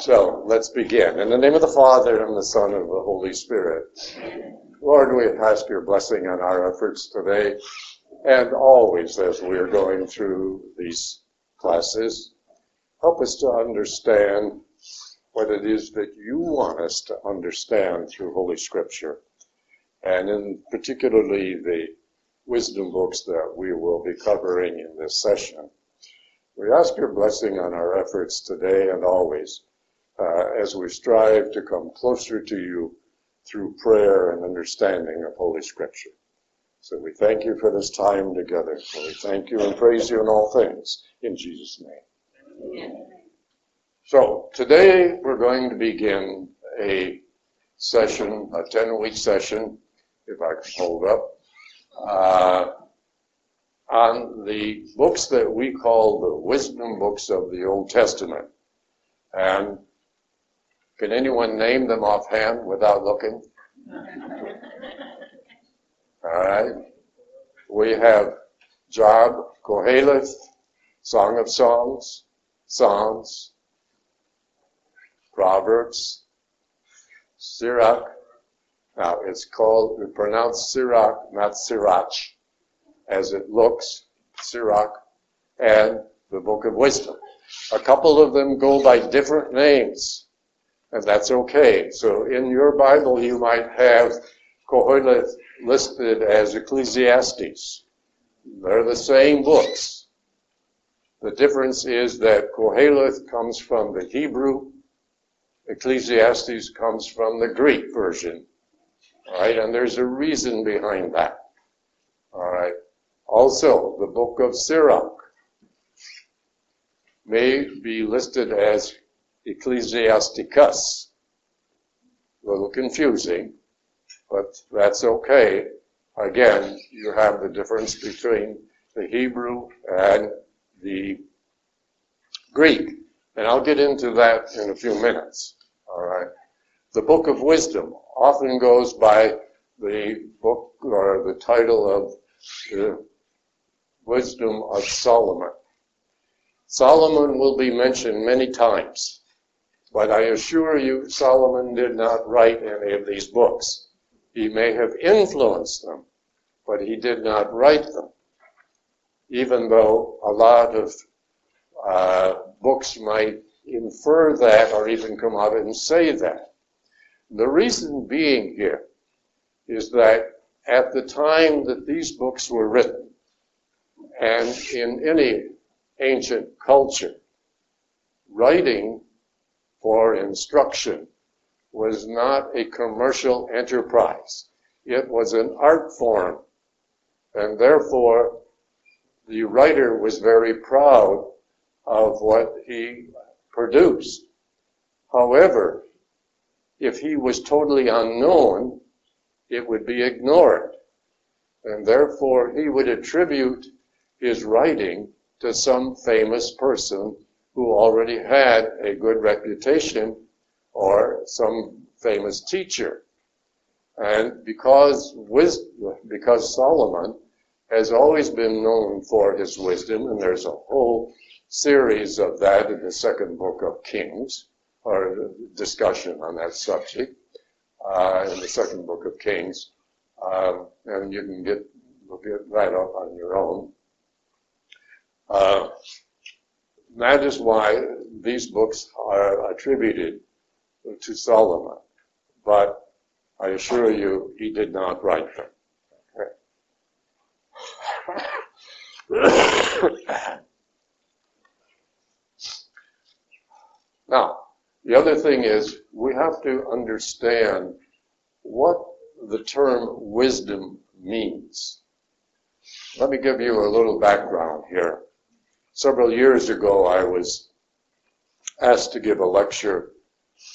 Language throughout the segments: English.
So let's begin. In the name of the Father, and the Son, and of the Holy Spirit. Lord, we ask your blessing on our efforts today and always as we are going through these classes. Help us to understand what it is that you want us to understand through Holy Scripture, and in particularly the wisdom books that we will be covering in this session. We ask your blessing on our efforts today and always as we strive to come closer to you through prayer and understanding of Holy Scripture. So we thank you for this time together. So we thank you and praise you in all things. In Jesus' name. Amen. So today we're going to begin a session, a 10-week session, if I can hold up, on the books that we call the Wisdom Books of the Old Testament. And can anyone name them offhand without looking? All right. We have Job, Koheleth, Song of Songs, Psalms, Proverbs, Sirach. Now it's called, we pronounce Sirach, not Sirach, as it looks, Sirach, and the Book of Wisdom. A couple of them go by different names, and that's okay. So in your Bible, you might have Koheleth listed as Ecclesiastes. They're the same books. The difference is that Koheleth comes from the Hebrew, Ecclesiastes comes from the Greek version. All right, and there's a reason behind that. All right. Also, the Book of Sirach may be listed as Ecclesiasticus. A little confusing, but that's okay. Again, you have the difference between the Hebrew and the Greek. And I'll get into that in a few minutes. All right. The Book of Wisdom often goes by the book or the title of the Wisdom of Solomon. Solomon will be mentioned many times, but I assure you Solomon did not write any of these books. He may have influenced them, but he did not write them, even though a lot of books might infer that or even come out and say that. The reason being here is that at the time that these books were written, and in any ancient culture, writing for instruction was not a commercial enterprise. It was an art form, and therefore the writer was very proud of what he produced. However, if he was totally unknown, it would be ignored, and therefore he would attribute his writing to some famous person who already had a good reputation or some famous teacher. And because Solomon has always been known for his wisdom, and there's a whole series of that in the second book of Kings, or discussion on that subject, in the second book of Kings, and you can look that up on your own. That is why these books are attributed to Solomon, but I assure you he did not write them. Okay. Now, the other thing is, we have to understand what the term wisdom means. Let me give you a little background here. Several years ago, I was asked to give a lecture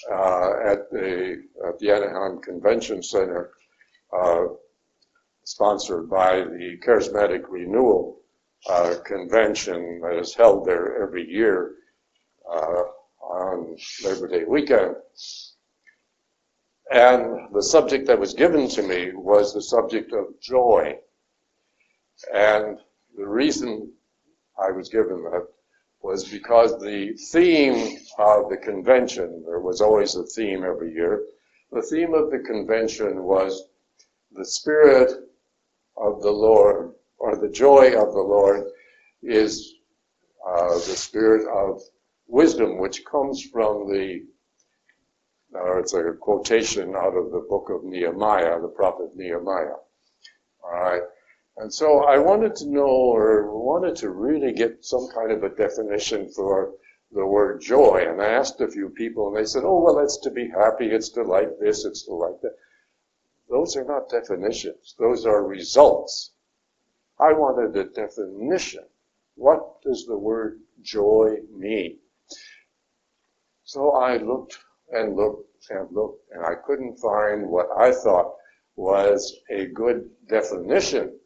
at the Anaheim Convention Center, sponsored by the Charismatic Renewal Convention that is held there every year on Labor Day weekend. And the subject that was given to me was the subject of joy. And the reason I was given that was because the theme of the convention, there was always a theme every year, the theme of the convention was the Spirit of the Lord, or the joy of the Lord, is the spirit of wisdom, which comes from the, or it's a quotation out of the book of Nehemiah, the prophet Nehemiah. All right. And so I wanted to know, or wanted to really get some kind of a definition for the word joy. And I asked a few people, and they said, oh, well, it's to be happy, it's to like this, it's to like that. Those are not definitions. Those are results. I wanted a definition. What does the word joy mean? So I looked and looked and looked, and I couldn't find what I thought was a good definition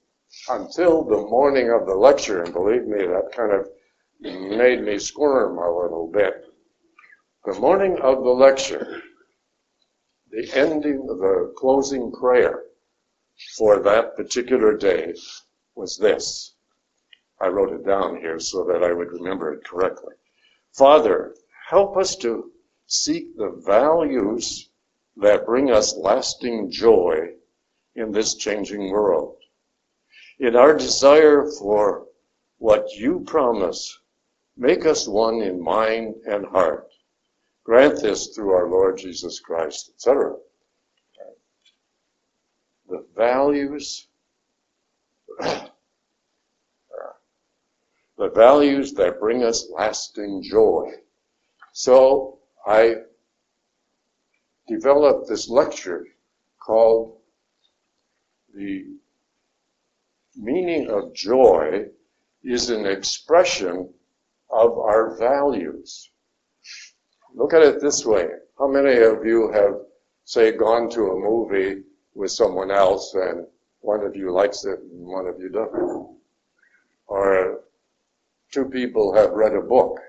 until the morning of the lecture, and believe me, that kind of made me squirm a little bit. The morning of the lecture, the ending, the closing prayer for that particular day was this. I wrote it down here so that I would remember it correctly. Father, help us to seek the values that bring us lasting joy in this changing world. In our desire for what you promise, make us one in mind and heart. Grant this through our Lord Jesus Christ, etc. The values... the values that bring us lasting joy. So I developed this lecture called The Meaning of Joy is an Expression of Our Values. Look at it this way. How many of you have, say, gone to a movie with someone else and one of you likes it and one of you doesn't? Or two people have read a book.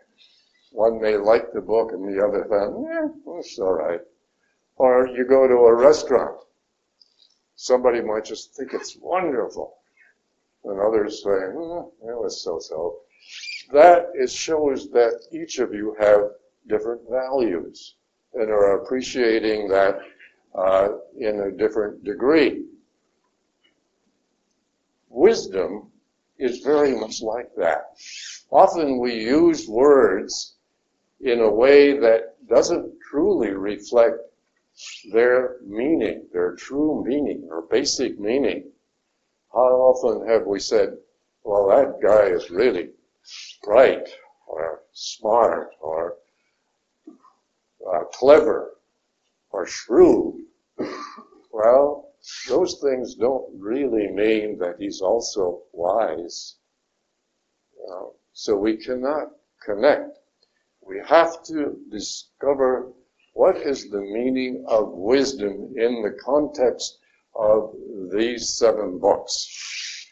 One may like the book and the other thought, it's all right. Or you go to a restaurant. Somebody might just think it's wonderful. And others say, it was so-so. That shows that each of you have different values and are appreciating that in a different degree. Wisdom is very much like that. Often we use words in a way that doesn't truly reflect their meaning, their true meaning, or basic meaning. How often have we said, well, that guy is really bright, or smart, or clever, or shrewd. Well, those things don't really mean that he's also wise. So we cannot connect. We have to discover what is the meaning of wisdom in the context of these 7 books.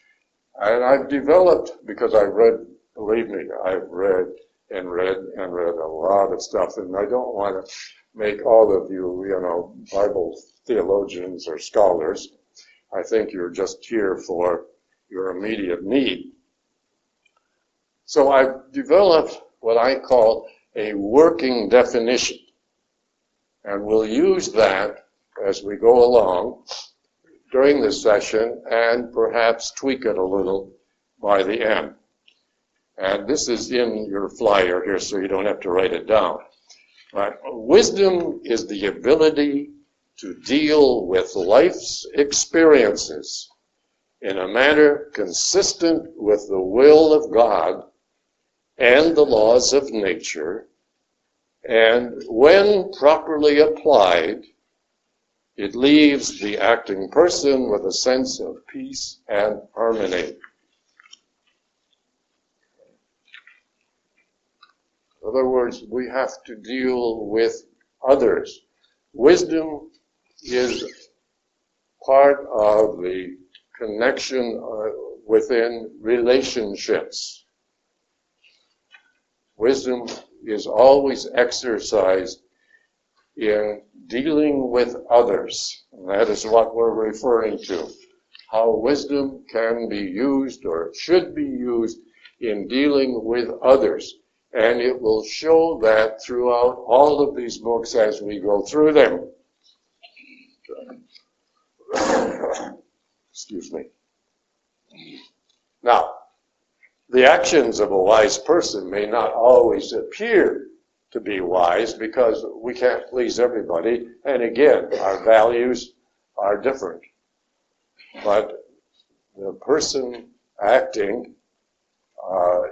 And I've developed, because I read, believe me, I've read and read and read a lot of stuff, and I don't want to make all of you, Bible theologians or scholars. I think you're just here for your immediate need. So I've developed what I call a working definition, and we'll use that as we go along during this session and perhaps tweak it a little by the end. And this is in your flyer here, so you don't have to write it down. Right? Wisdom is the ability to deal with life's experiences in a manner consistent with the will of God and the laws of nature, and when properly applied, it leaves the acting person with a sense of peace and harmony. In other words, we have to deal with others. Wisdom is part of the connection within relationships. Wisdom is always exercised in dealing with others. And that is what we're referring to. How wisdom can be used or should be used in dealing with others. and it will show that throughout all of these books as we go through them. Excuse me. Now, the actions of a wise person may not always appear to be wise because we can't please everybody, and again, our values are different. But the person acting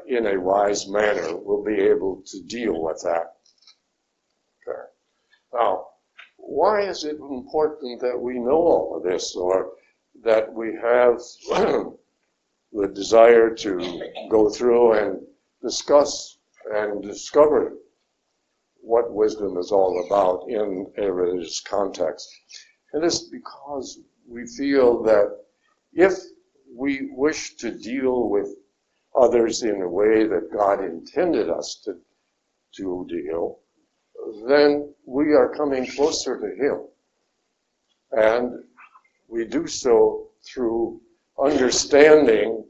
in a wise manner will be able to deal with that. Okay. Now, why is it important that we know all of this, or that we have the desire to go through and discuss and discover what wisdom is all about in a religious context? And it's because we feel that if we wish to deal with others in a way that God intended us to deal, then we are coming closer to Him. And we do so through understanding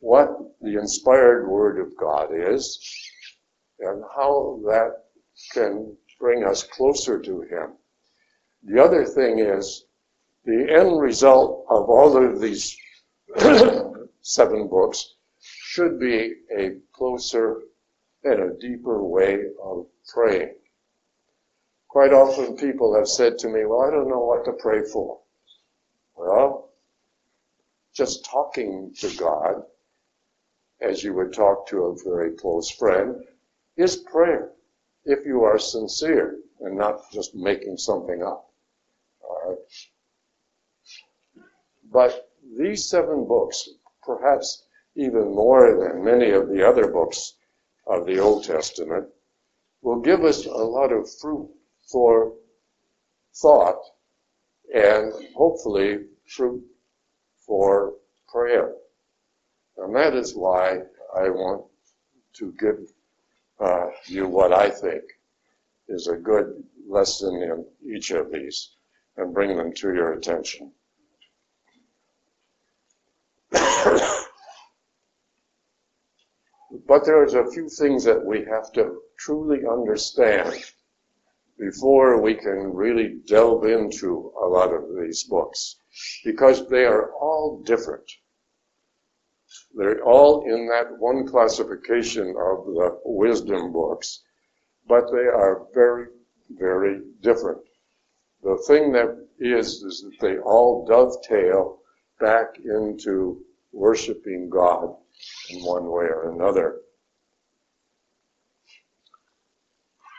what the inspired Word of God is and how that can bring us closer to Him. The other thing is, the end result of all of these 7 books should be a closer and a deeper way of praying. Quite often people have said to me, well, I don't know what to pray for. Well, just talking to God, as you would talk to a very close friend, is prayer, if you are sincere and not just making something up. All right? But these 7 books, perhaps even more than many of the other books of the Old Testament, will give us a lot of fruit for thought and hopefully fruit for prayer. And that is why I want to give you what I think is a good lesson in each of these and bring them to your attention. But there's a few things that we have to truly understand before we can really delve into a lot of these books, because they are all different. They're all in that one classification of the wisdom books, but they are very, very different. The thing that is that they all dovetail back into worshiping God in one way or another.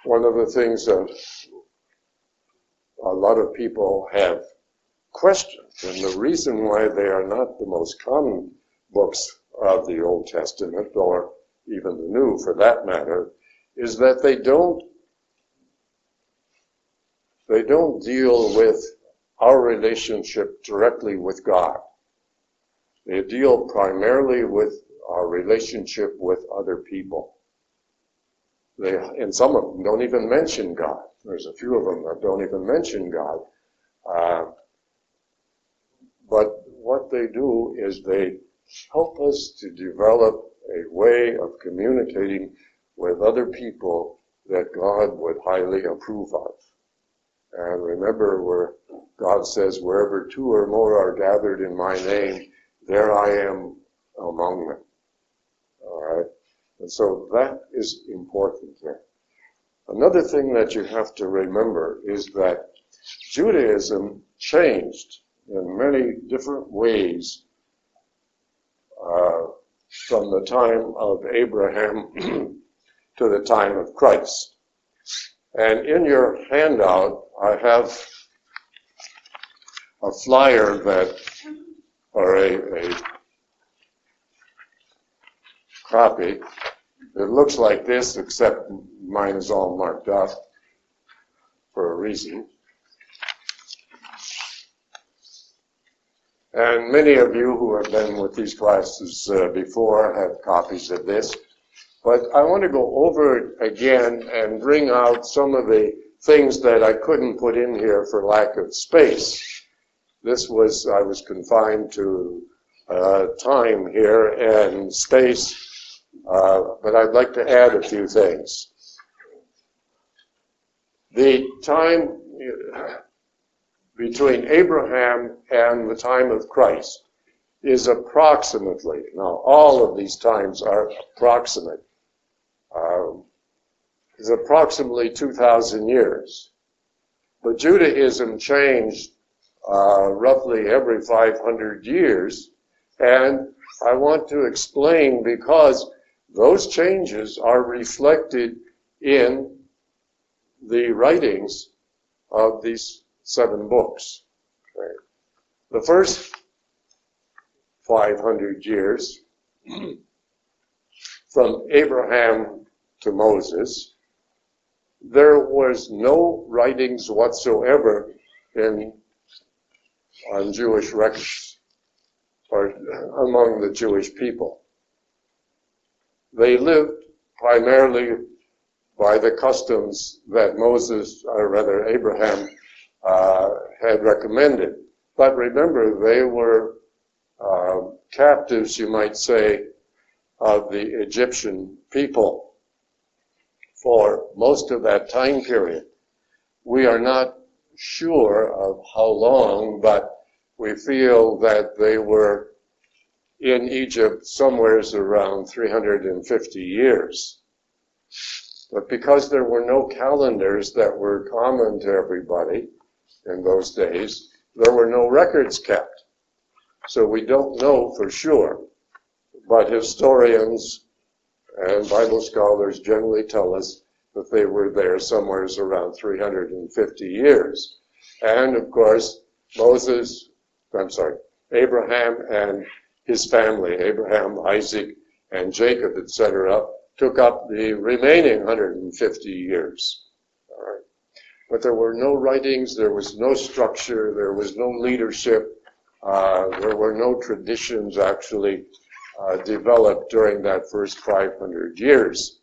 One of the things that a lot of people have questioned, and the reason why they are not the most common books of the Old Testament, or even the New for that matter, is that they don't deal with our relationship directly with God. They deal primarily with our relationship with other people. And some of them don't even mention God. There's a few of them that don't even mention God. But what they do is they help us to develop a way of communicating with other people that God would highly approve of. And remember where God says, wherever 2 or more are gathered in my name, there I am among them. All right? And so that is important here. Another thing that you have to remember is that Judaism changed in many different ways from the time of Abraham to the time of Christ. And in your handout, I have a flyer that, or a copy. It looks like this, except mine is all marked up for a reason. And many of you who have been with these classes before have copies of this. But I want to go over it again and bring out some of the things that I couldn't put in here for lack of space. I was confined to time here and space But I'd like to add a few things. The time between Abraham and the time of Christ is approximately, now all of these times are approximate, is approximately 2,000 years. But Judaism changed roughly every 500 years, and I want to explain because those changes are reflected in the writings of these 7 books. Okay. The first 500 years, from Abraham to Moses, there was no writings whatsoever on Jewish records or among the Jewish people. They lived primarily by the customs that Abraham had recommended. But remember, they were captives, you might say, of the Egyptian people for most of that time period. We are not sure of how long, but we feel that they were in Egypt somewheres around 350 years. But because there were no calendars that were common to everybody in those days, there were no records kept. So we don't know for sure, but historians and Bible scholars generally tell us that they were there somewheres around 350 years. And of course, Abraham and his family, Abraham, Isaac, and Jacob, etc., took up the remaining 150 years. All right. But there were no writings, there was no structure, there was no leadership. There were no traditions actually developed during that first 500 years.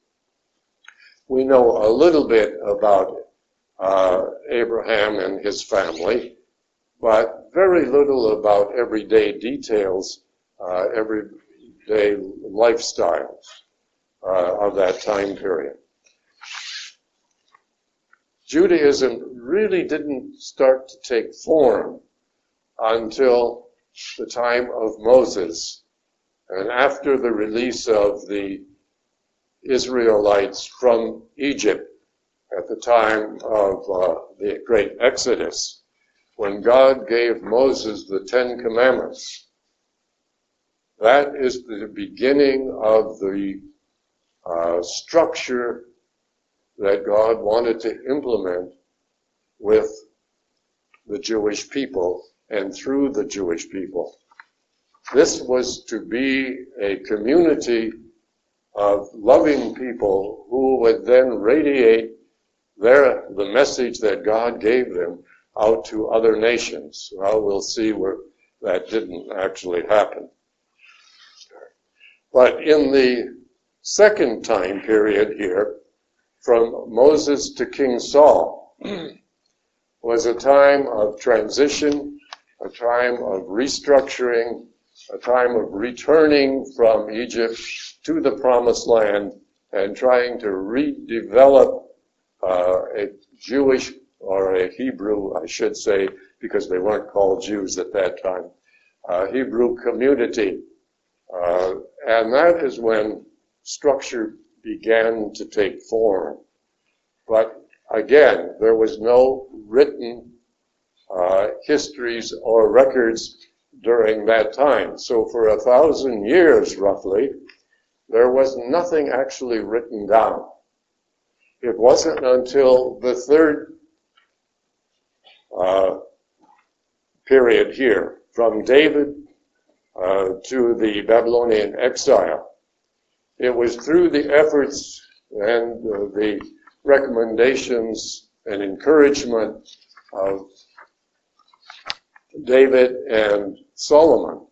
We know a little bit about Abraham and his family, but very little about everyday details, everyday lifestyles of that time period. Judaism really didn't start to take form until the time of Moses, and after the release of the Israelites from Egypt at the time of the great Exodus, when God gave Moses the 10 commandments. That is the beginning of the structure that God wanted to implement with the Jewish people and through the Jewish people. This was to be a community of loving people who would then radiate the message that God gave them out to other nations. Well, we'll see where that didn't actually happen. But in the second time period here, from Moses to King Saul, was a time of transition, a time of restructuring, a time of returning from Egypt to the Promised Land and trying to redevelop a Jewish, or a Hebrew, I should say, because they weren't called Jews at that time, Hebrew community. And that is when structure began to take form. But again, there was no written histories or records during that time. So for 1,000 years, roughly, there was nothing actually written down. It wasn't until the third period here, from David to the Babylonian exile. It was through the efforts and the recommendations and encouragement of David and Solomon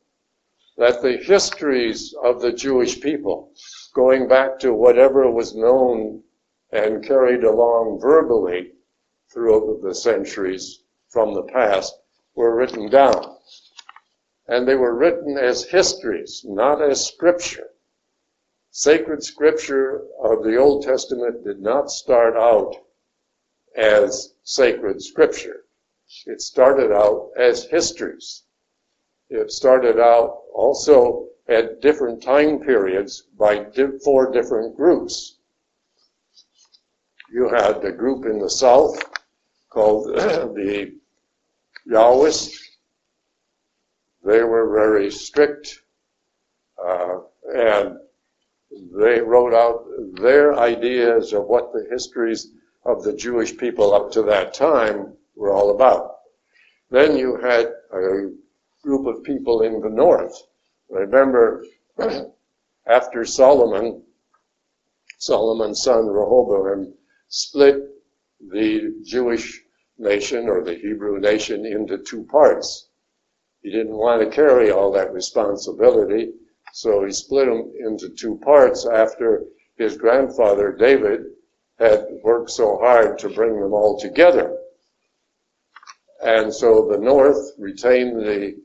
that the histories of the Jewish people, going back to whatever was known and carried along verbally through the centuries from the past, were written down. And they were written as histories, not as scripture. Sacred Scripture of the Old Testament did not start out as sacred Scripture. It started out as histories. It started out also at different time periods by four different groups. You had the group in the south called the Yahwists. They were very strict, and they wrote out their ideas of what the histories of the Jewish people up to that time were all about. Then you had a group of people in the north. Remember, after Solomon, Solomon's son Rehoboam split the Jewish nation, or the Hebrew nation, into two parts. He didn't want to carry all that responsibility. So he split them into two parts after his grandfather David had worked so hard to bring them all together. And so the north retained the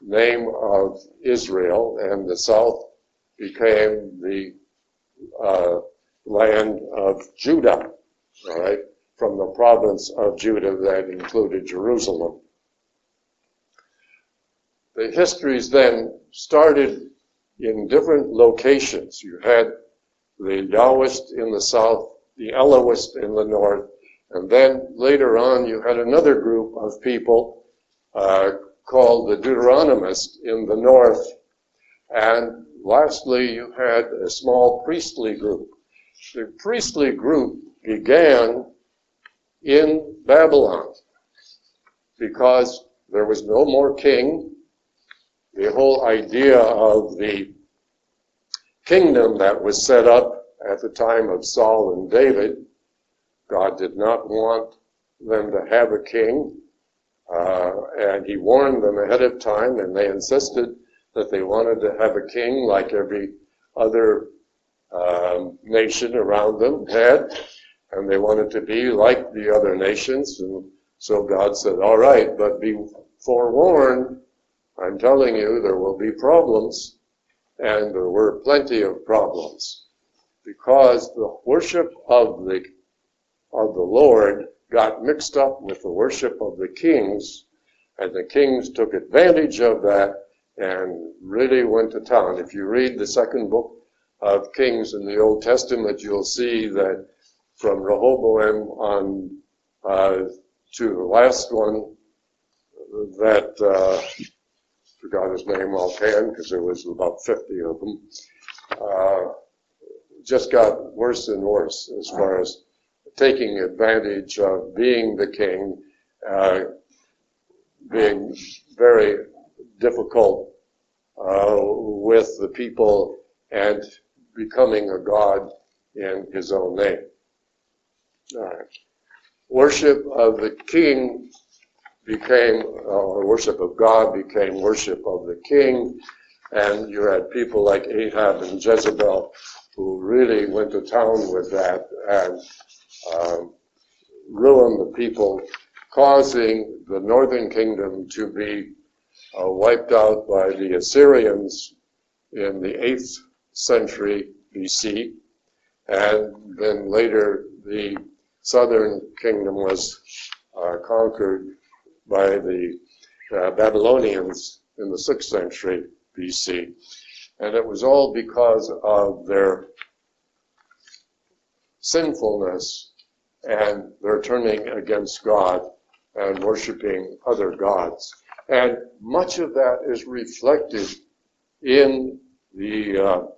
name of Israel, and the south became the land of Judah, all right, from the province of Judah that included Jerusalem. The histories then started in different locations. You had the Yahwist in the south, the Elohist in the north, and then later on you had another group of people called the Deuteronomists in the north, and lastly you had a small priestly group. The priestly group began in Babylon because there was no more king. The whole idea of the kingdom that was set up at the time of Saul and David, God did not want them to have a king, and he warned them ahead of time, and they insisted that they wanted to have a king like every other nation around them had, and they wanted to be like the other nations. And so God said, all right, but be forewarned, I'm telling you, there will be problems, and there were plenty of problems, because the worship of the Lord got mixed up with the worship of the kings, and the kings took advantage of that and really went to town. If you read the second book of Kings in the Old Testament, you'll see that from Rehoboam on to the last one, that... forgot his name offhand because there was about 50 of them, just got worse and worse as far as taking advantage of being the king, being very difficult with the people and becoming a god in his own name. All right. Worship of the king became, worship of God became worship of the king, and you had people like Ahab and Jezebel who really went to town with that and ruined the people, causing the northern kingdom to be wiped out by the Assyrians in the 8th century BC, and then later the southern kingdom was conquered by the Babylonians in the 6th century BC. And it was all because of their sinfulness and their turning against God and worshiping other gods. And much of that is reflected in the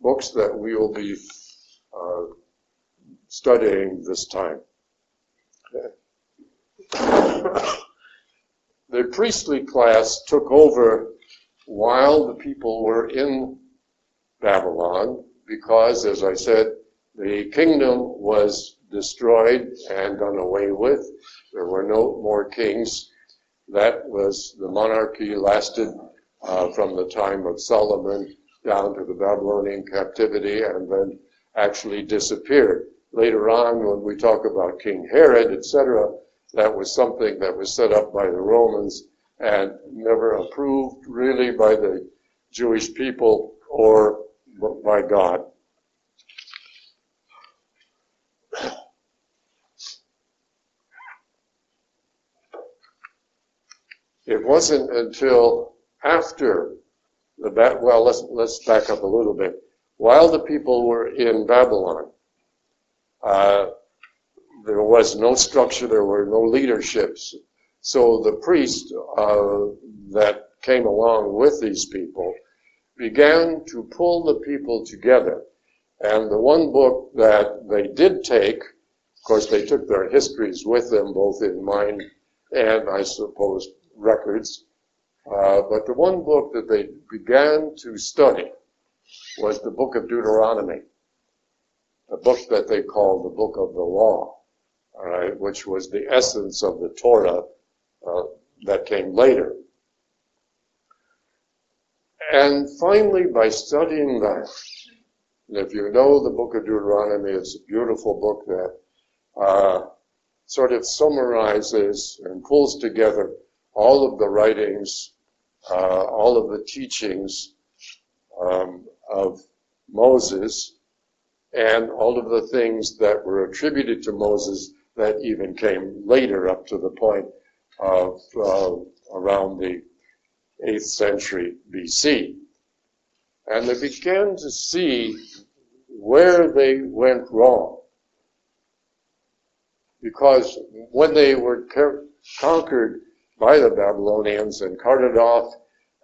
books that we will be studying this time. Okay. The priestly class took over while the people were in Babylon because, as I said, the kingdom was destroyed and done away with. There were no more kings. That was, the monarchy lasted from the time of Solomon down to the Babylonian captivity and then actually disappeared. Later on, when we talk about King Herod, etc., that was something that was set up by the Romans and never approved really by the Jewish people or by God. It wasn't until after the let's back up a little bit. While the people were in Babylon, there was no structure, there were no leaderships. So the priests that came along with these people began to pull the people together. And the one book that they did take, of course they took their histories with them, both in mind and, I suppose, records. But the one book that they began to study was the book of Deuteronomy, a book that they called the book of the law, all right, which was the essence of the Torah that came later. And finally, by studying that, and if you know the book of Deuteronomy, it's a beautiful book that sort of summarizes and pulls together all of the writings, all of the teachings of Moses, and all of the things that were attributed to Moses that even came later up to the point of around the 8th century BC. And they began to see where they went wrong. Because when they were conquered by the Babylonians and carted off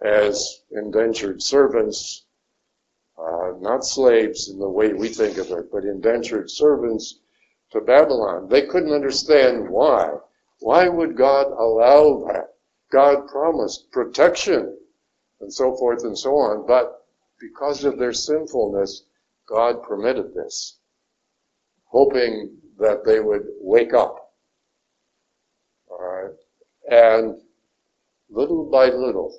as indentured servants, not slaves in the way we think of it, but indentured servants to Babylon, they couldn't understand why. Why would God allow that? God promised protection and so forth and so on, but because of their sinfulness, God permitted this, hoping that they would wake up. All right. And little by little,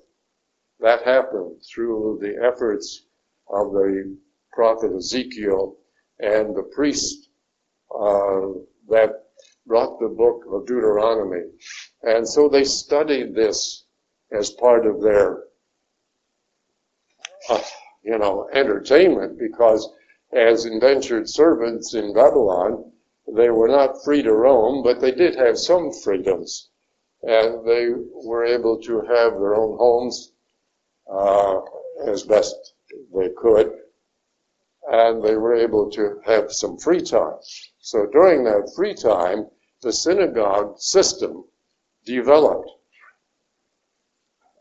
that happened through the efforts of the prophet Ezekiel and the priest that brought the book of Deuteronomy. And so they studied this as part of their, entertainment, because as indentured servants in Babylon, they were not free to roam, but they did have some freedoms. And they were able to have their own homes as best they could. And they were able to have some free time. So during that free time, the synagogue system developed.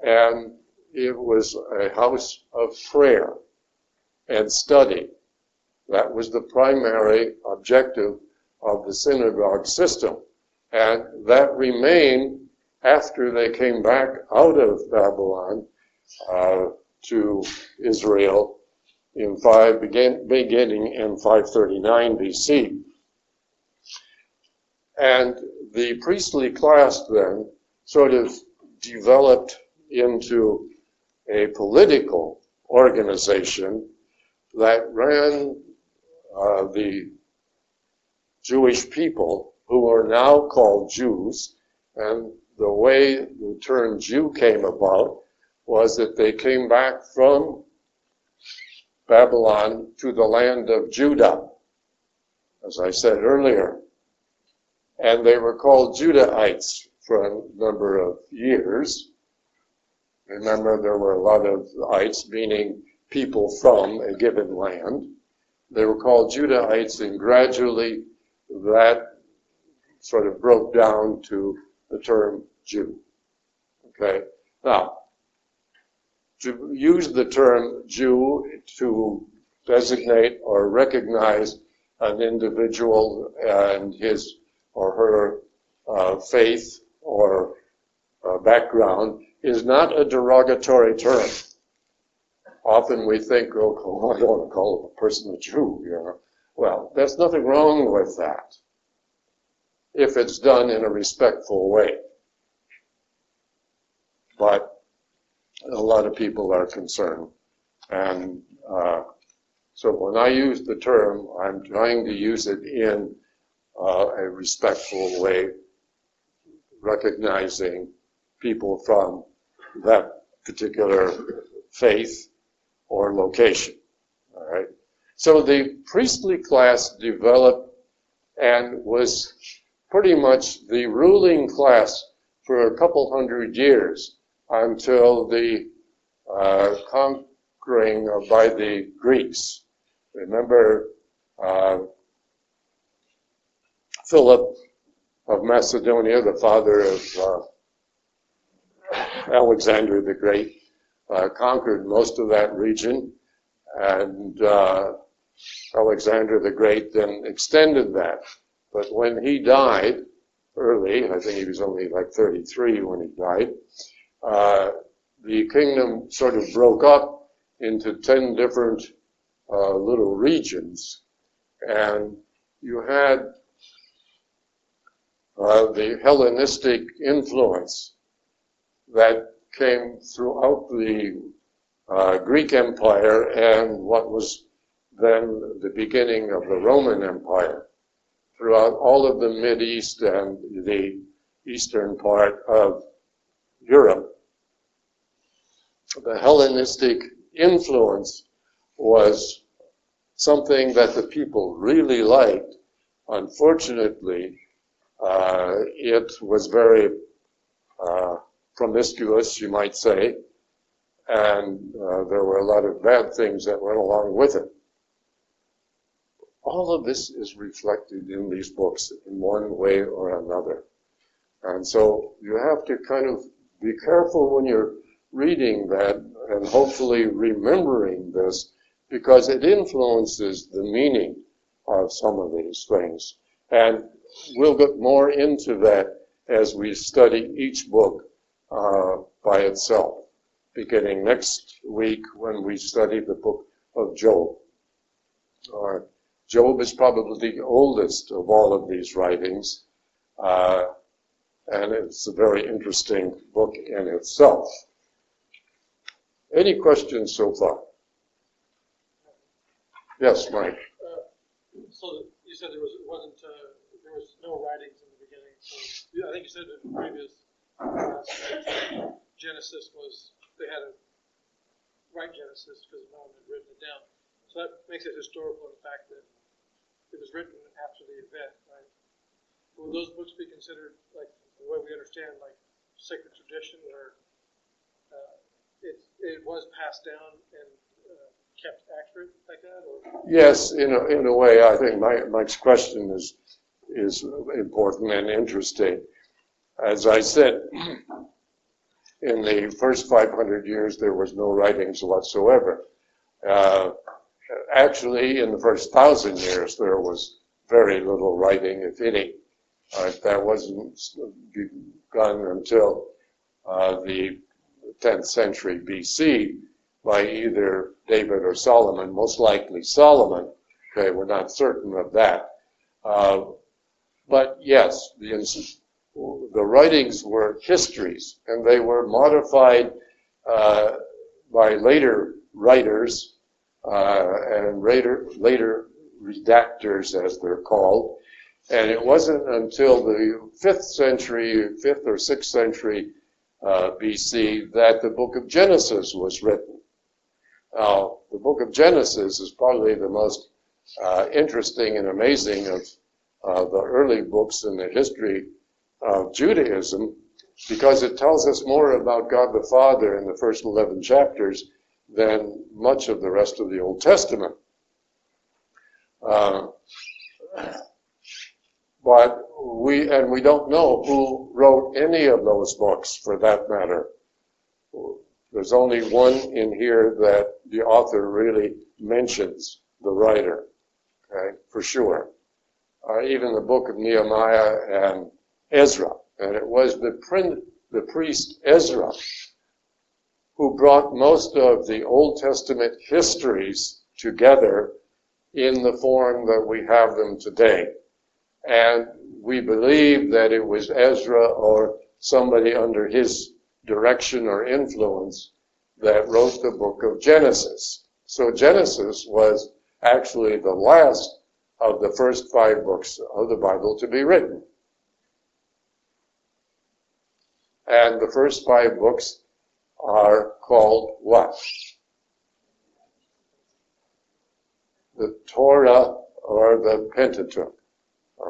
And it was a house of prayer and study. That was the primary objective of the synagogue system. And that remained after they came back out of Babylon to Israel in beginning in 539 BC. And the priestly class then sort of developed into a political organization that ran the Jewish people, who are now called Jews. And the way the term Jew came about was that they came back from Babylon to the land of Judah, as I said earlier. And they were called Judahites for a number of years. Remember, there were a lot of ites, meaning people from a given land. They were called Judahites, and gradually that sort of broke down to the term Jew. Okay, now, to use the term Jew to designate or recognize an individual and his or her faith or background is not a derogatory term. Often we think, oh, I don't want to call a person a Jew, Well, there's nothing wrong with that if it's done in a respectful way. But a lot of people are concerned. And so when I use the term, I'm trying to use it in a respectful way, recognizing people from that particular faith or location. All right. So the priestly class developed and was pretty much the ruling class for a couple hundred years until the conquering by the Greeks. Remember Philip of Macedonia, the father of Alexander the Great, conquered most of that region, and Alexander the Great then extended that. But when he died early, I think he was only like 33 when he died, the kingdom sort of broke up into 10 different little regions, and you had the Hellenistic influence that came throughout the Greek Empire and what was then the beginning of the Roman Empire, throughout all of the Mideast and the eastern part of Europe. The Hellenistic influence was something that the people really liked. Unfortunately, it was very promiscuous, you might say, and there were a lot of bad things that went along with it. All of this is reflected in these books in one way or another. And so you have to kind of be careful when you're reading that and hopefully remembering this, because it influences the meaning of some of these things. And we'll get more into that as we study each book by itself, beginning next week when we study the book of Job. Job is probably the oldest of all of these writings, and it's a very interesting book in itself. Any questions so far? Yes, Mike. So you said there was no writings in the beginning. So I think you said in the previous Genesis they had to write Genesis because no one had written it down. So that makes it historical in the fact that it was written after the event, right? Would those books be considered, like, the way we understand, like, sacred tradition, or it was passed down and kept accurate like that? Or? Yes, in a way, I think Mike's question is important and interesting. As I said, in the first 500 years, there was no writings whatsoever. Actually, in the first 1,000 years, there was very little writing, if any. That wasn't begun until the 10th century BC by either David or Solomon, most likely Solomon. Okay, we're not certain of that. But yes, the writings were histories, and they were modified by later writers, and later redactors, as they're called. And it wasn't until the 5th or 6th century BC that the book of Genesis was written. Now, the book of Genesis is probably the most interesting and amazing of the early books in the history of Judaism, because it tells us more about God the Father in the first 11 chapters than much of the rest of the Old Testament. But we don't know who wrote any of those books, for that matter. There's only one in here that the author really mentions the writer, okay, for sure. Even the book of Nehemiah and Ezra, and it was the priest Ezra who brought most of the Old Testament histories together in the form that we have them today. And we believe that it was Ezra or somebody under his direction or influence that wrote the book of Genesis. So Genesis was actually the last of the first 5 books of the Bible to be written. And the first 5 books are called what? The Torah or the Pentateuch.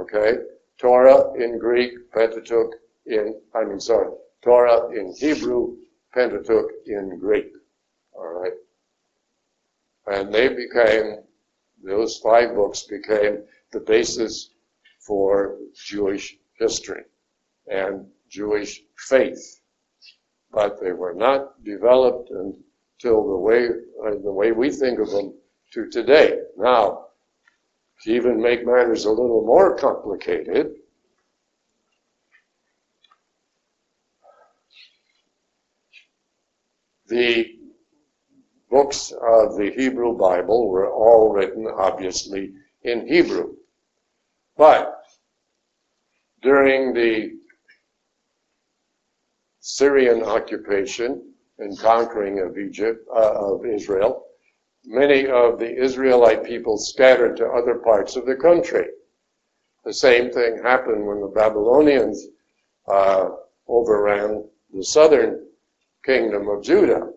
Okay? Torah in Greek, Pentateuch Torah in Hebrew, Pentateuch in Greek. All right. And they became, those five books became the basis for Jewish history and Jewish faith. But they were not developed until the way we think of them to today. Now, to even make matters a little more complicated, the books of the Hebrew Bible were all written, obviously, in Hebrew. But during the Syrian occupation and conquering of Israel, many of the Israelite people scattered to other parts of the country. The same thing happened when the Babylonians overran the southern kingdom of Judah.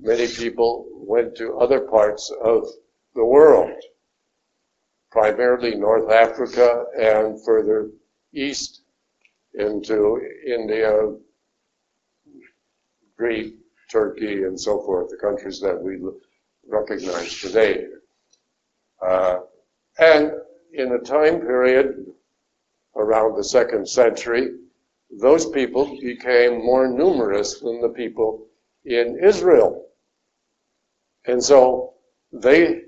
Many people went to other parts of the world, primarily North Africa and further east into India, Greece, Turkey, and so forth, the countries that we recognize today. And in a time period around the 2nd century, those people became more numerous than the people in Israel. And so they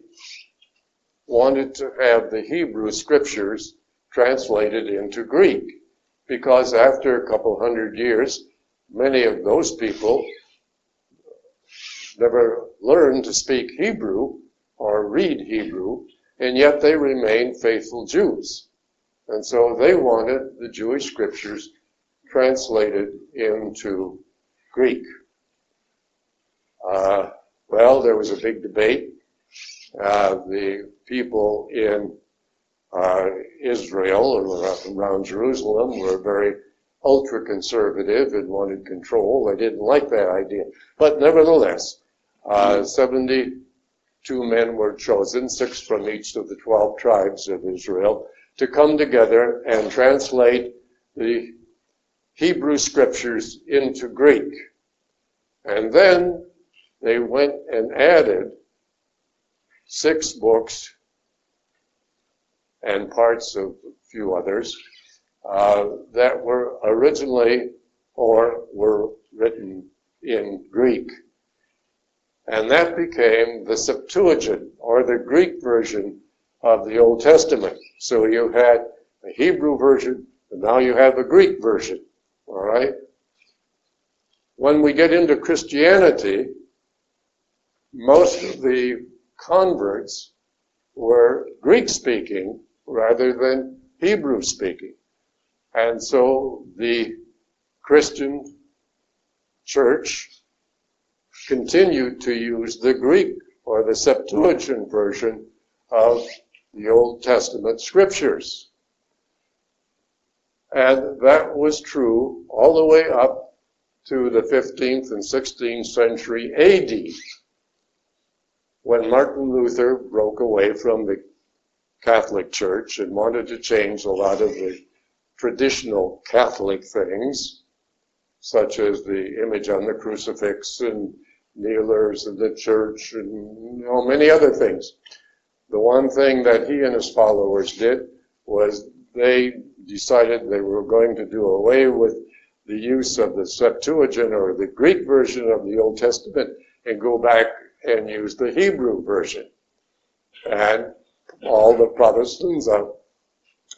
wanted to have the Hebrew scriptures translated into Greek, because after a couple hundred years, many of those people never learned to speak Hebrew or read Hebrew, and yet they remained faithful Jews. And so they wanted the Jewish scriptures translated into Greek. Well, there was a big debate. The people in Israel and around Jerusalem were very ultra-conservative and wanted control. They didn't like that idea. But nevertheless, 72 men were chosen, 6 from each of the 12 tribes of Israel, to come together and translate the Hebrew scriptures into Greek. And then they went and added 6 books and parts of a few others that were originally or were written in Greek. And that became the Septuagint, or the Greek version of the Old Testament. So you had a Hebrew version, and now you have a Greek version. All right? When we get into Christianity, most of the converts were Greek-speaking rather than Hebrew-speaking. And so the Christian church continued to use the Greek or the Septuagint version of the Old Testament scriptures. And that was true all the way up to the 15th and 16th century AD, when Martin Luther broke away from the Catholic Church and wanted to change a lot of the traditional Catholic things, such as the image on the crucifix and kneelers of the church and many other things. The one thing that he and his followers did was they decided they were going to do away with the use of the Septuagint or the Greek version of the Old Testament and go back and use the Hebrew version. And all the Protestants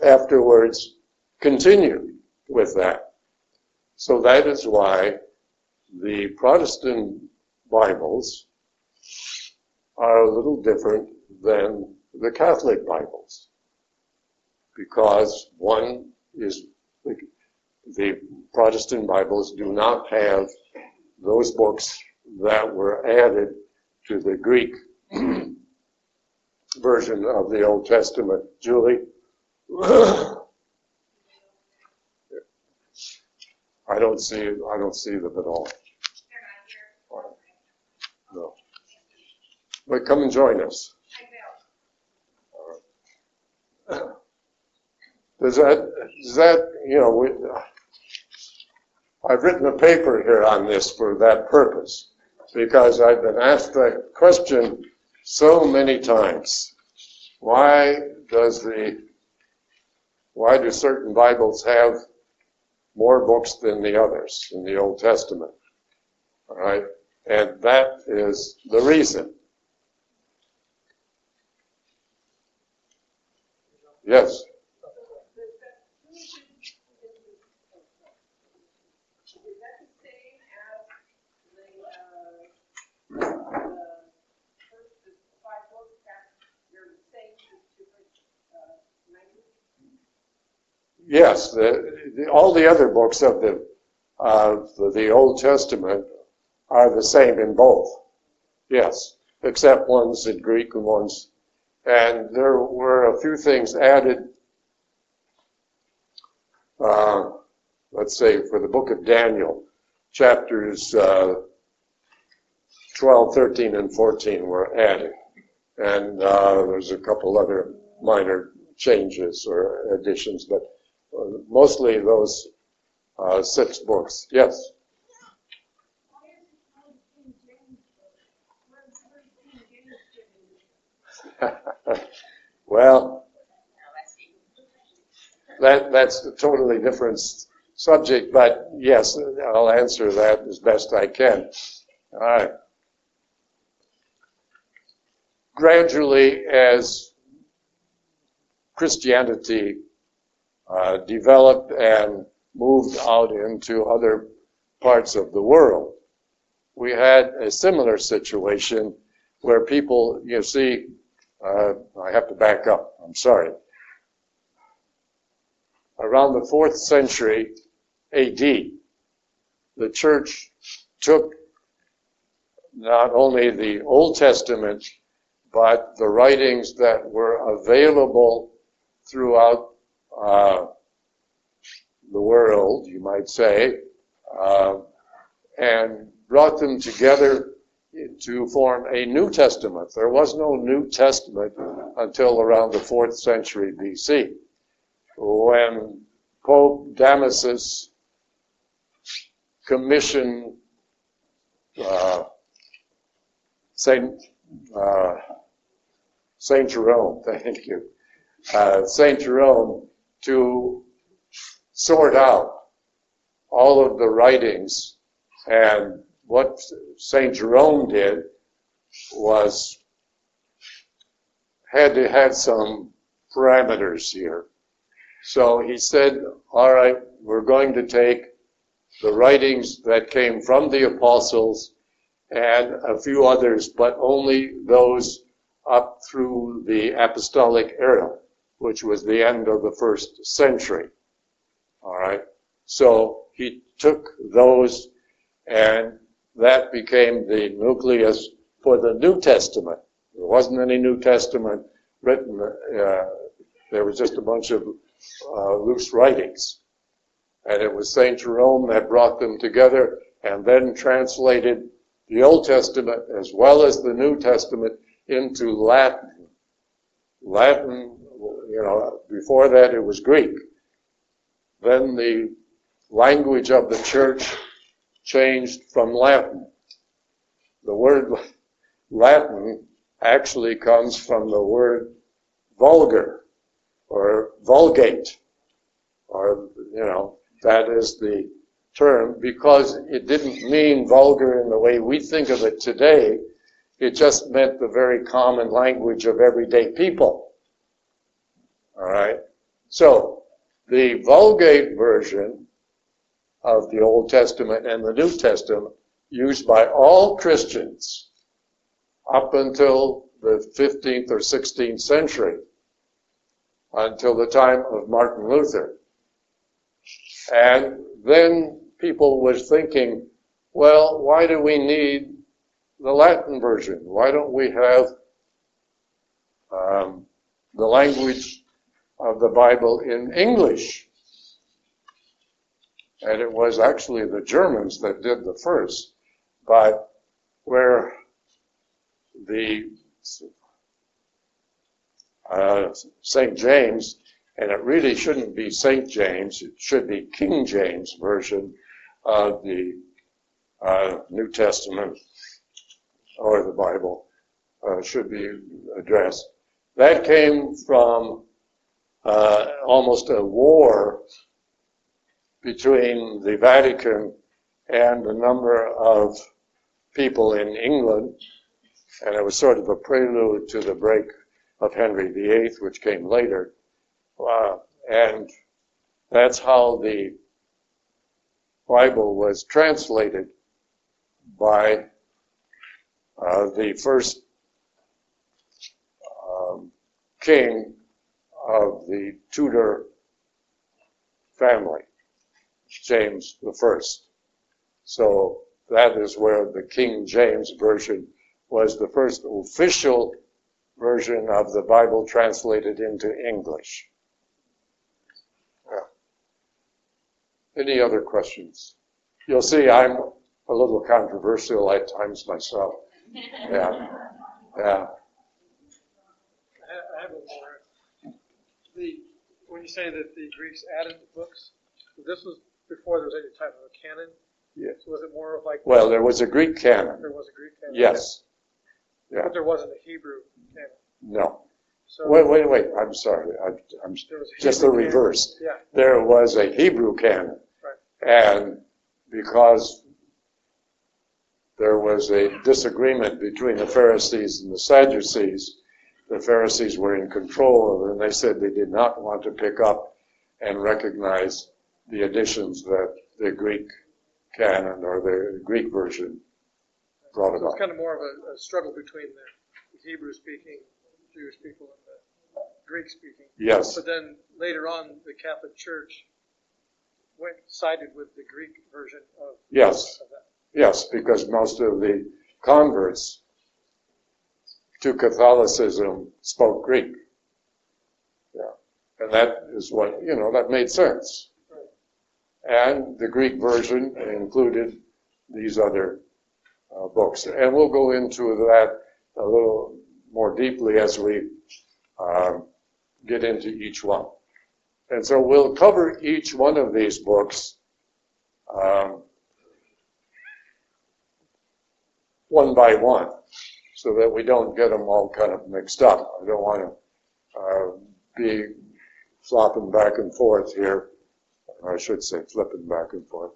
afterwards continued with that. So that is why the Protestant Bibles are a little different than the Catholic Bibles, because one is, the Protestant Bibles do not have those books that were added to the Greek version of the Old Testament. Julie? I don't see them at all. They're not here. No. But come and join us. I will. Does that I've written a paper here on this for that purpose, because I've been asked that question so many times. Why do certain Bibles have more books than the others in the Old Testament? All right, and that is the reason. Yes. Yes, all the other books of the Old Testament are the same in both. Yes, except ones in Greek and ones. And there were a few things added, let's say, for the book of Daniel. Chapters 12, 13, and 14 were added. And there's a couple other minor changes or additions, but mostly those six books. Yes? Well, that's a totally different subject, but yes, I'll answer that as best I can. All right. Gradually, as Christianity developed and moved out into other parts of the world, we had a similar situation where people, you see, I have to back up, I'm sorry. Around the 4th century AD, the church took not only the Old Testament, but the writings that were available throughout the world, you might say, and brought them together to form a New Testament. There was no New Testament until around the 4th century BC, when Pope Damasus commissioned Saint Jerome, thank you, Saint Jerome to sort out all of the writings. And what Saint Jerome did was had to have some parameters here. So he said, all right, we're going to take the writings that came from the apostles and a few others, but only those up through the apostolic era, which was the end of the 1st century. All right. So he took those, and that became the nucleus for the New Testament. There wasn't any New Testament written. There was just a bunch of loose writings. And it was St. Jerome that brought them together and then translated the Old Testament as well as the New Testament into Latin. Latin, you know, before that it was Greek. Then the language of the church changed from Latin. The word Latin actually comes from the word vulgar or vulgate, or, you know, that is the term, because it didn't mean vulgar in the way we think of it today. It just meant the very common language of everyday people. All right? So, the Vulgate version of the Old Testament and the New Testament, used by all Christians up until the 15th or 16th century, until the time of Martin Luther. And then people were thinking, well, why do we need the Latin version? Why don't we have the language of the Bible in English? And it was actually the Germans that did the first, but where the St. James, and it really shouldn't be St. James, it should be King James Version of the New Testament or the Bible should be addressed. That came from almost a war between the Vatican and a number of people in England, and it was sort of a prelude to the break of Henry VIII, which came later. And that's how the Bible was translated by the first king of the Tudor family, James I. So that is where the King James Version was the first official version of the Bible translated into English. Any other questions? You'll see I'm a little controversial at times myself. Yeah. I have a more. When you say that the Greeks added the books, this was before there was any type of a canon? Yes. So was it more of like... Well, there was a Greek canon. There was a Greek canon? Yes. Yeah. But there wasn't a Hebrew canon? No. So wait. I'm sorry. I'm just the reverse. Yeah. There was a Hebrew canon. And because there was a disagreement between the Pharisees and the Sadducees, the Pharisees were in control of it, and they said they did not want to pick up and recognize the additions that the Greek canon or the Greek version brought about. So it's kind of more of a struggle between the Hebrew-speaking Jewish people and the Greek-speaking. Yes. But then later on, the Catholic Church sided with the Greek version of yes, of that. Yes, because most of the converts to Catholicism spoke Greek. Yeah, and that is what that made sense. Right. And the Greek version included these other books, and we'll go into that a little more deeply as we get into each one. And so we'll cover each one of these books one by one so that we don't get them all kind of mixed up. I don't want to be flopping back and forth here. Or I should say flipping back and forth.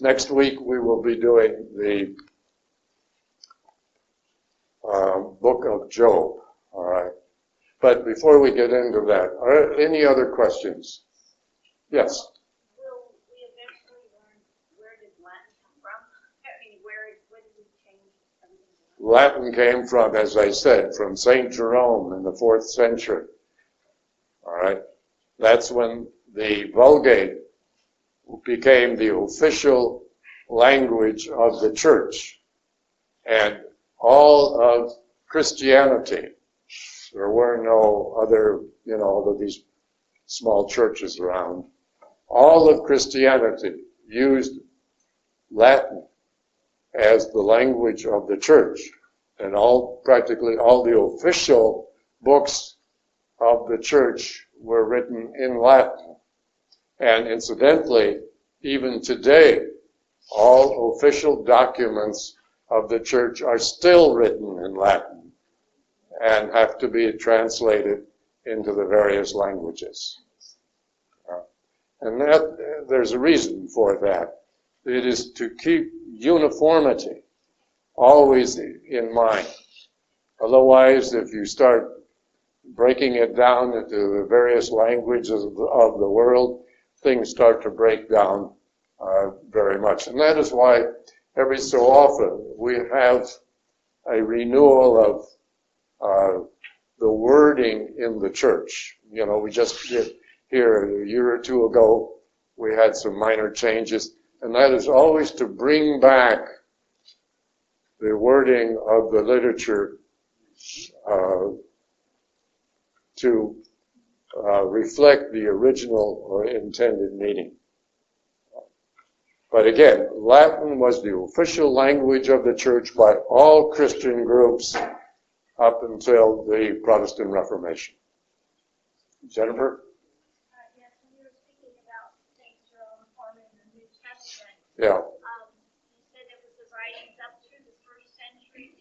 Next week we will be doing the book of Job. All right. But before we get into that, are there any other questions? Yes? Will we eventually learn where did Latin come from? I mean, where did we change everything? Latin came from, as I said, from Saint Jerome in the 4th century. All right? That's when the Vulgate became the official language of the church. And all of Christianity, there were no other, all of these small churches around. All of Christianity used Latin as the language of the church. And practically all the official books of the church were written in Latin. And incidentally, even today, all official documents of the church are still written in Latin and have to be translated into the various languages. And there's a reason for that. It is to keep uniformity always in mind. Otherwise, if you start breaking it down into the various languages of the world, things start to break down very much. And that is why every so often we have a renewal of the wording in the church. We just did here a year or two ago, we had some minor changes, and that is always to bring back the wording of the literature to reflect the original or intended meaning. But again, Latin was the official language of the church by all Christian groups up until the Protestant Reformation. Jennifer? Yes, when you were speaking about St. Jerome or Yeah. You said it was the writings up through the first century,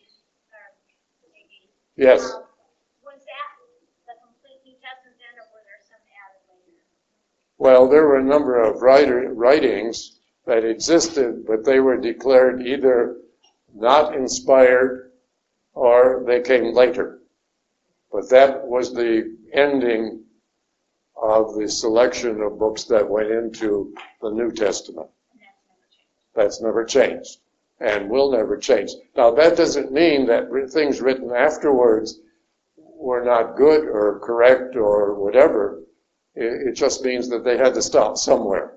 or maybe. Yes. Was that the complete New Testament then, or were there some added later? Well, there were a number of writings that existed, but they were declared either not inspired or they came later. But that was the ending of the selection of books that went into the New Testament. That's never changed and will never change. Now, that doesn't mean that things written afterwards were not good or correct or whatever. It just means that they had to stop somewhere.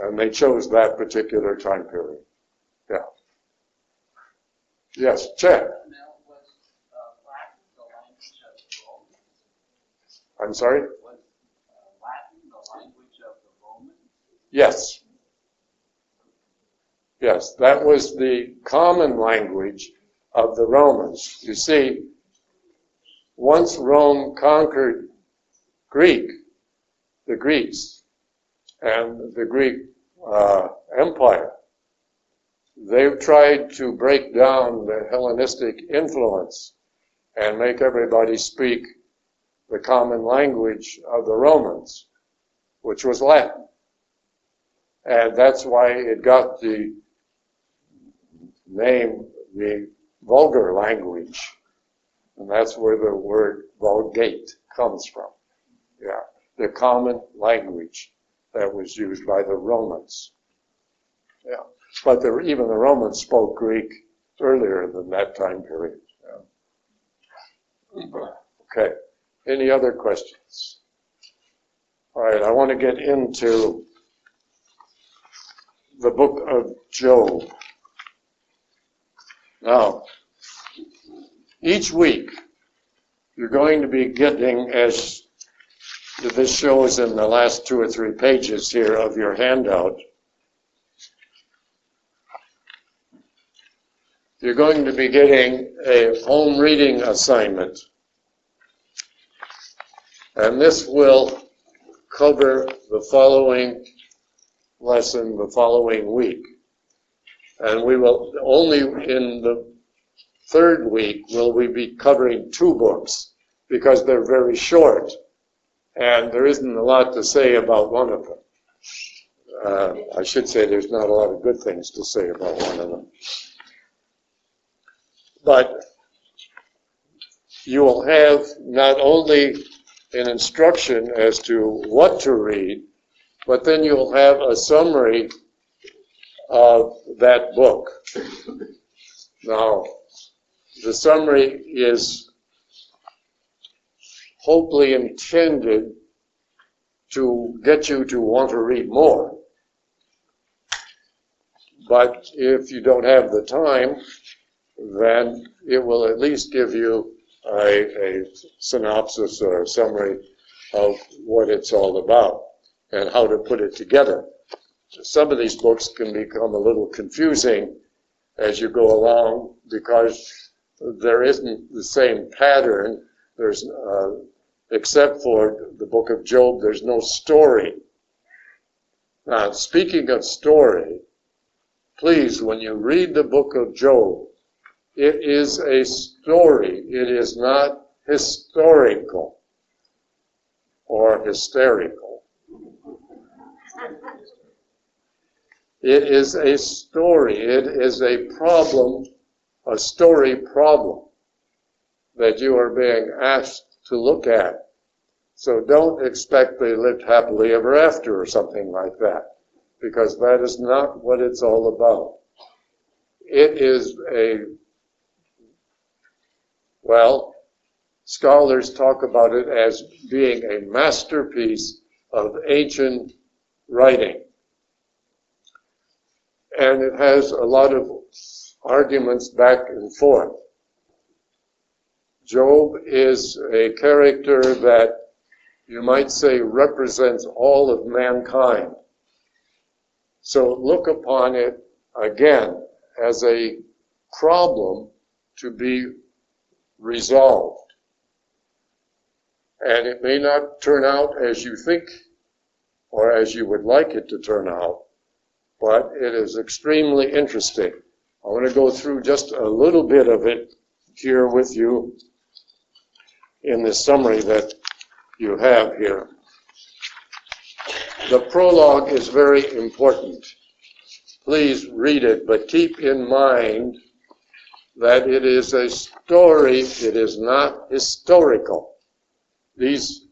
And they chose that particular time period. Yeah. Yes, check. Now, was Latin the language of the Romans? I'm sorry? Was Latin the language of the Romans? Yes. Yes, that was the common language of the Romans. You see, once Rome conquered Greek, the Greeks, and the Greek Empire, they've tried to break down the Hellenistic influence and make everybody speak the common language of the Romans, which was Latin. And that's why it got the name the vulgar language. And that's where the word vulgate comes from. Yeah, the common language that was used by the Romans. Yeah. But even the Romans spoke Greek earlier than that time period. Yeah. Okay. Any other questions? All right. I want to get into the book of Job. Now, each week you're going to be getting, as this shows in the last 2 or 3 pages here of your handout, you're going to be getting a home reading assignment. And this will cover the following lesson the following week. And we will only in the third week will we be covering 2 books because they're very short. And there isn't a lot to say about one of them. I should say there's not a lot of good things to say about one of them. But you will have not only an instruction as to what to read, but then you'll have a summary of that book. Now, the summary is hopefully intended to get you to want to read more. But if you don't have the time, then it will at least give you a synopsis or a summary of what it's all about and how to put it together. Some of these books can become a little confusing as you go along because there isn't the same pattern. There's, except for the book of Job, there's no story. Now, speaking of story, please, when you read the book of Job, it is a story. It is not historical or hysterical. It is a story. It is a problem, a story problem that you are being asked to look at. So don't expect they lived happily ever after or something like that, because that is not what it's all about. It is well, scholars talk about it as being a masterpiece of ancient writing. And it has a lot of arguments back and forth. Job is a character that you might say represents all of mankind. So look upon it again as a problem to be resolved. And it may not turn out as you think or as you would like it to turn out, but it is extremely interesting. I want to go through just a little bit of it here with you in this summary that you have here. The prologue is very important. Please read it, but keep in mind that it is a story. It is not historical. These,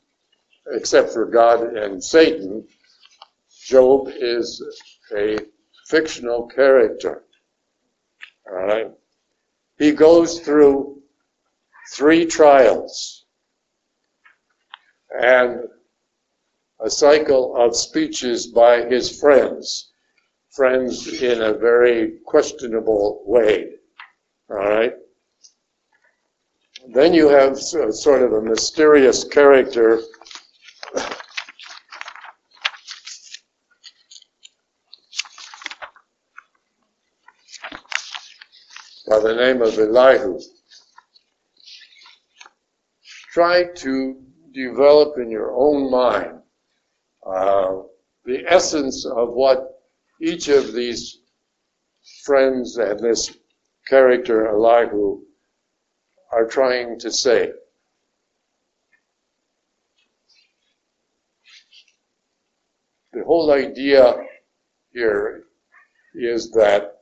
except for God and Satan, Job is a fictional character. All right. He goes through 3 trials and a cycle of speeches by his friends in a very questionable way, all right? Then you have sort of a mysterious character by the name of Elihu. Try to develop in your own mind the essence of what each of these friends and this character, Elihu, are trying to say. The whole idea here is that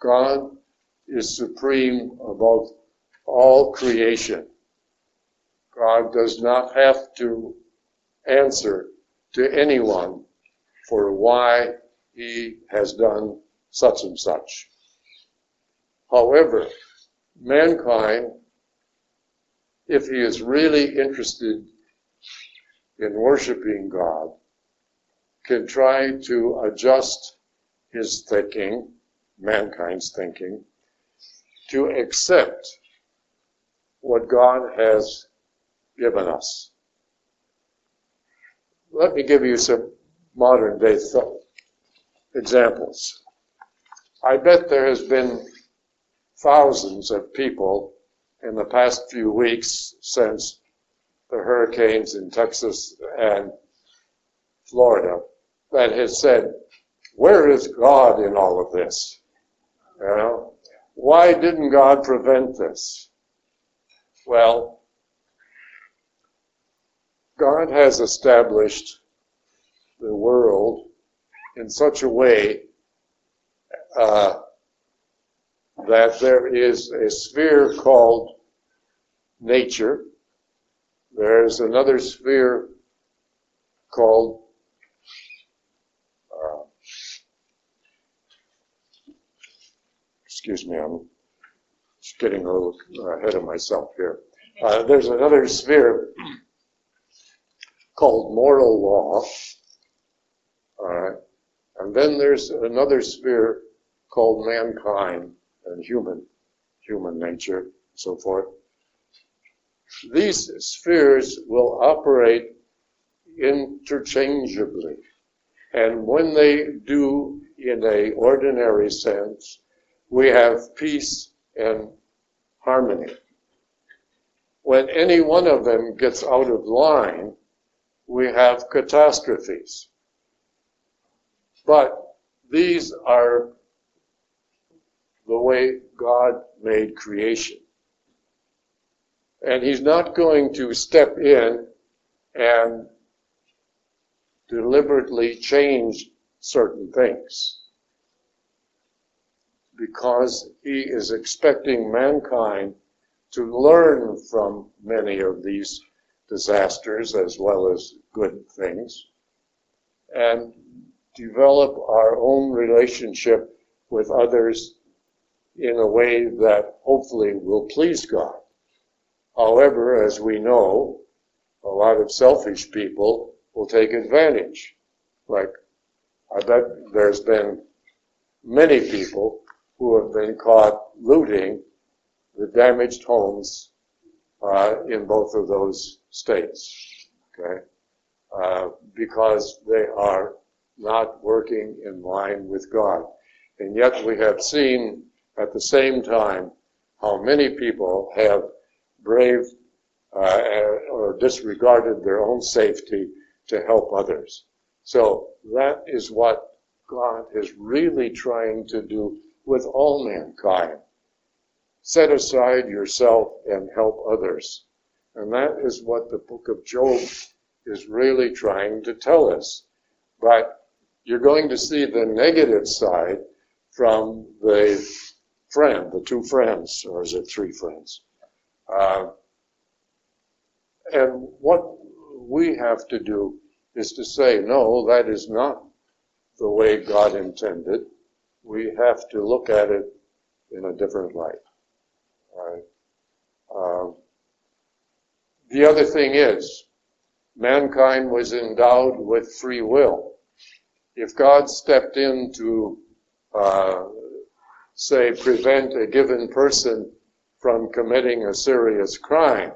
God is supreme above all creation. God does not have to answer to anyone for why he has done such and such. However, mankind, if he is really interested in worshiping God, can try to adjust his thinking, mankind's thinking, to accept what God has given us. Let me give you some modern day examples. I bet there has been thousands of people in the past few weeks since the hurricanes in Texas and Florida that has said, where is God in all of this? You know, why didn't God prevent this? Well, God has established the world in such a way that there is a sphere called nature. There is another sphere called excuse me, I'm just getting a little ahead of myself here. There's another sphere called moral law. All right. And then there's another sphere called mankind and human nature, and so forth. These spheres will operate interchangeably. And when they do in an ordinary sense, we have peace and harmony. When any one of them gets out of line, we have catastrophes. But these are the way God made creation. And he's not going to step in and deliberately change certain things, because he is expecting mankind to learn from many of these disasters as well as good things and develop our own relationship with others in a way that hopefully will please God. However, as we know, a lot of selfish people will take advantage. Like, I bet there's been many people who have been caught looting the damaged homes in both of those states, okay? Because they are not working in line with God. And yet we have seen at the same time how many people have braved or disregarded their own safety to help others. So that is what God is really trying to do with all mankind. Set aside yourself and help others. And that is what the book of Job is really trying to tell us. But you're going to see the negative side from the friend, the two friends, or is it three friends? And what we have to do is to say, no, that is not the way God intended. We have to look at it in a different light. All right. The other thing is, mankind was endowed with free will. If God stepped in to, say, prevent a given person from committing a serious crime,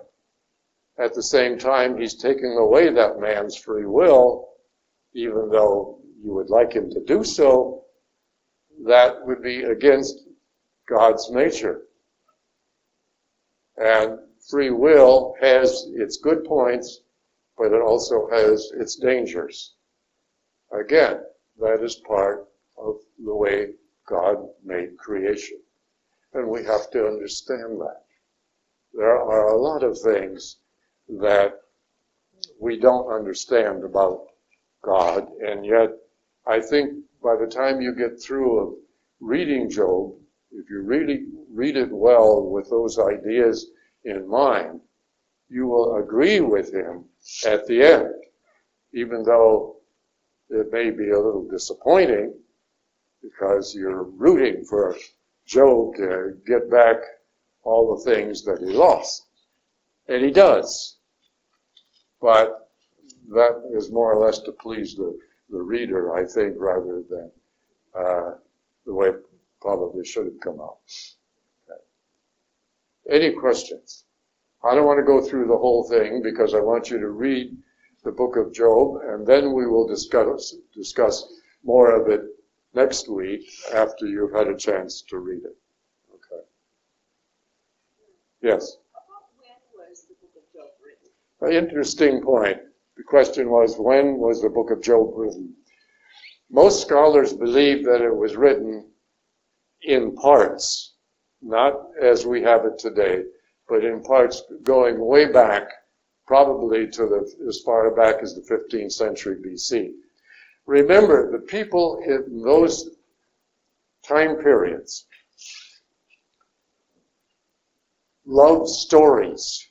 at the same time, he's taking away that man's free will, even though you would like him to do so, that would be against God's nature. And free will has its good points, but it also has its dangers. Again, that is part of the way God made creation. And we have to understand that. There are a lot of things that we don't understand about God, and yet I think by the time you get through reading Job, if you really read it well with those ideas in mind, you will agree with him at the end, even though it may be a little disappointing because you're rooting for Job to get back all the things that he lost. And he does. But that is more or less to please the reader, I think, rather than the way it probably should have come out. Okay. Any questions? I don't want to go through the whole thing because I want you to read the book of Job, and then we will discuss more of it next week after you've had a chance to read it. Okay. Yes? An interesting point. The question was, when was the book of Job written? Most scholars believe that it was written in parts, not as we have it today, but in parts going way back, probably to as far back as the 15th century BC. Remember, the people in those time periods loved stories.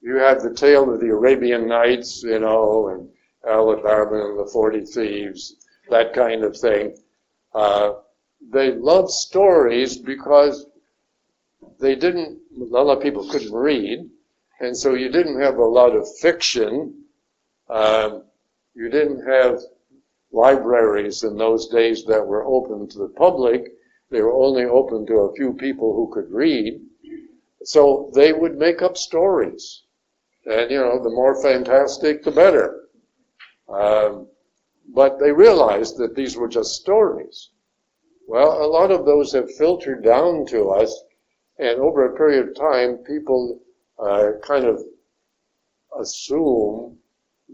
You have the tale of the Arabian Nights, you know, and Alibaba and the 40 Thieves, that kind of thing. They loved stories because a lot of people couldn't read, and so you didn't have a lot of fiction. You didn't have libraries in those days that were open to the public. They were only open to a few people who could read. So they would make up stories. And, you know, the more fantastic, the better. But they realized that these were just stories. Well, a lot of those have filtered down to us, and over a period of time, people kind of assume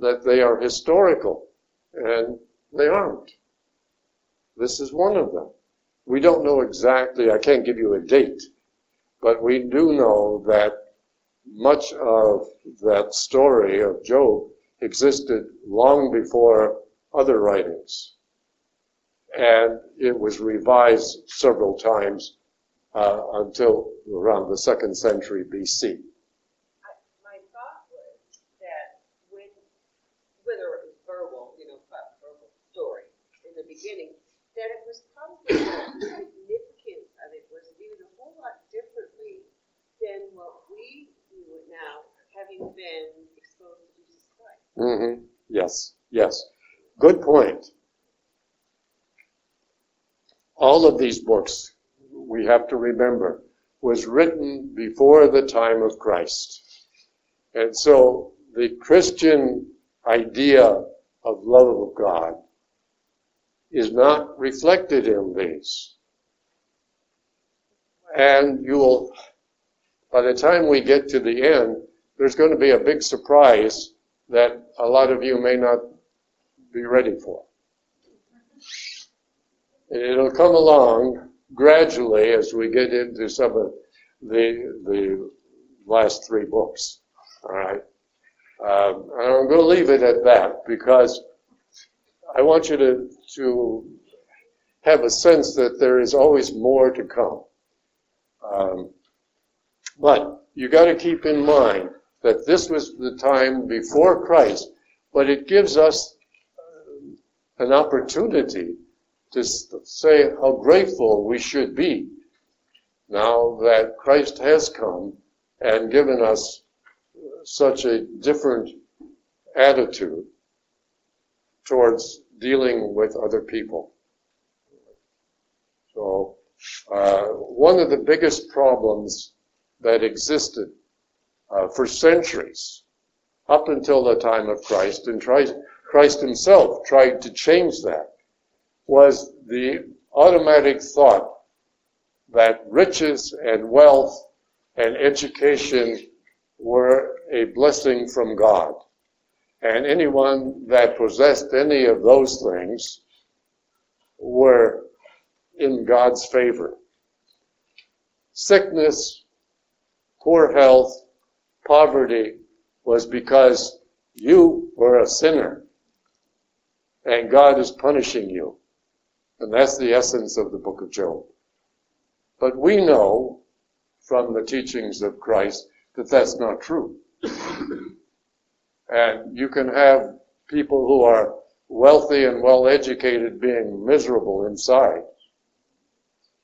that they are historical, and they aren't. This is one of them. We don't know exactly, I can't give you a date, but we do know that much of that story of Job existed long before other writings. And it was revised several times until around the 2nd century BC. My thought was that whether it was verbal, you know, verbal story in the beginning, that it was probably the significance of it was viewed a whole lot differently than what we do now, having been exposed to Jesus Christ. Mm-hmm. Yes. Good point. All of these books, we have to remember, was written before the time of Christ. And so the Christian idea of love of God is not reflected in these. And you will, by the time we get to the end, there's going to be a big surprise that a lot of you may not be ready for. It'll come along gradually as we get into some of the last three books. All right. And I'm going to leave it at that because I want you to have a sense that there is always more to come. But you got to keep in mind that this was the time before Christ, but it gives us an opportunity to say how grateful we should be now that Christ has come and given us such a different attitude towards dealing with other people. So one of the biggest problems that existed for centuries up until the time of Christ, and Christ himself tried to change that, was the automatic thought that riches and wealth and education were a blessing from God. And anyone that possessed any of those things were in God's favor. Sickness, poor health, poverty was because you were a sinner and God is punishing you. And that's the essence of the book of Job. But we know from the teachings of Christ that that's not true. And you can have people who are wealthy and well-educated being miserable inside.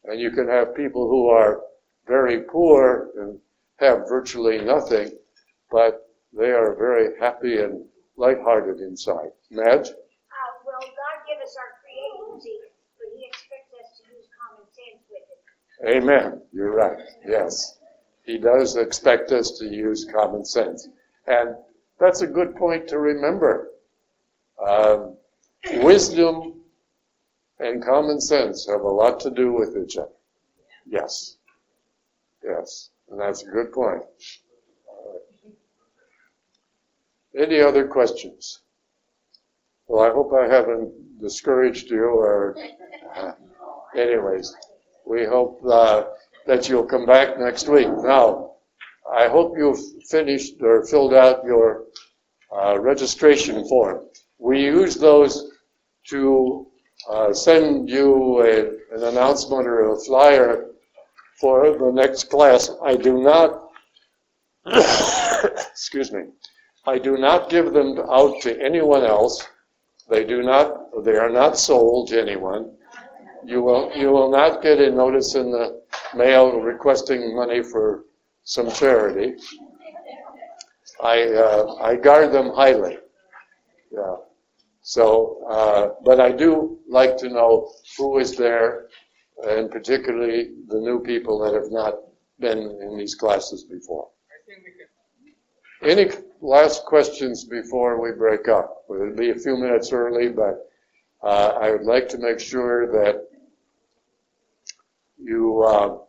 And you can have people who are very poor and have virtually nothing, but they are very happy and lighthearted inside. Madge? Well, God gave us our creativity, but He expects us to use common sense with it. Amen. You're right. Yes. He does expect us to use common sense. And that's a good point to remember. Wisdom and common sense have a lot to do with each other. Yes. Yes. And that's a good point. Any other questions? Well, I hope I haven't discouraged you or... anyways, we hope that you'll come back next week. Now, I hope you've finished or filled out your registration form. We use those to send you an announcement or a flyer for the next class. I do not, excuse me, I do not give them out to anyone else. They are not sold to anyone. You will not get a notice in the mail requesting money for some charity. I guard them highly. Yeah. So, but I do like to know who is there, and particularly the new people that have not been in these classes before. Any last questions before we break up? It'll be a few minutes early, but I would like to make sure that you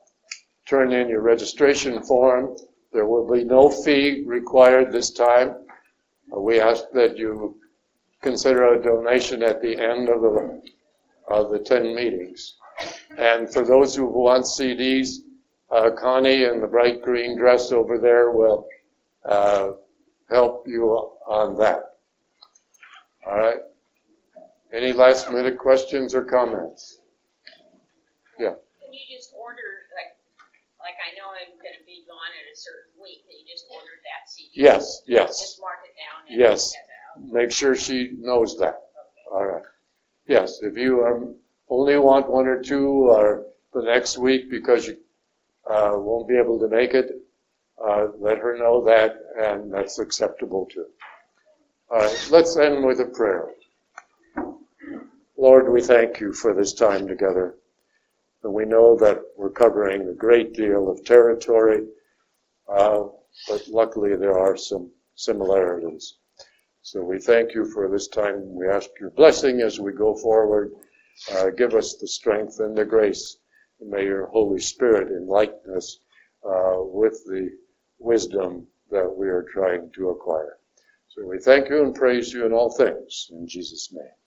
turn in your registration form. There will be no fee required this time. We ask that you consider a donation at the end of the 10 meetings. And for those who want CDs, Connie in the bright green dress over there will help you on that. All right. Any last minute questions or comments? Yeah. Can you just order, like I know I'm going to be gone in a certain week, that you just ordered that CD? Yes, yes. Just mark it down. And yes. Make sure she knows that. Okay. All right. Yes, if you only want one or two or the next week because you won't be able to make it, let her know that, and that's acceptable too. All right, let's end with a prayer. Lord, we thank you for this time together. And we know that we're covering a great deal of territory, but luckily there are some similarities. So we thank you for this time. We ask your blessing as we go forward. Give us the strength and the grace. And may your Holy Spirit enlighten us with the wisdom that we are trying to acquire. So we thank you and praise you in all things. In Jesus' name.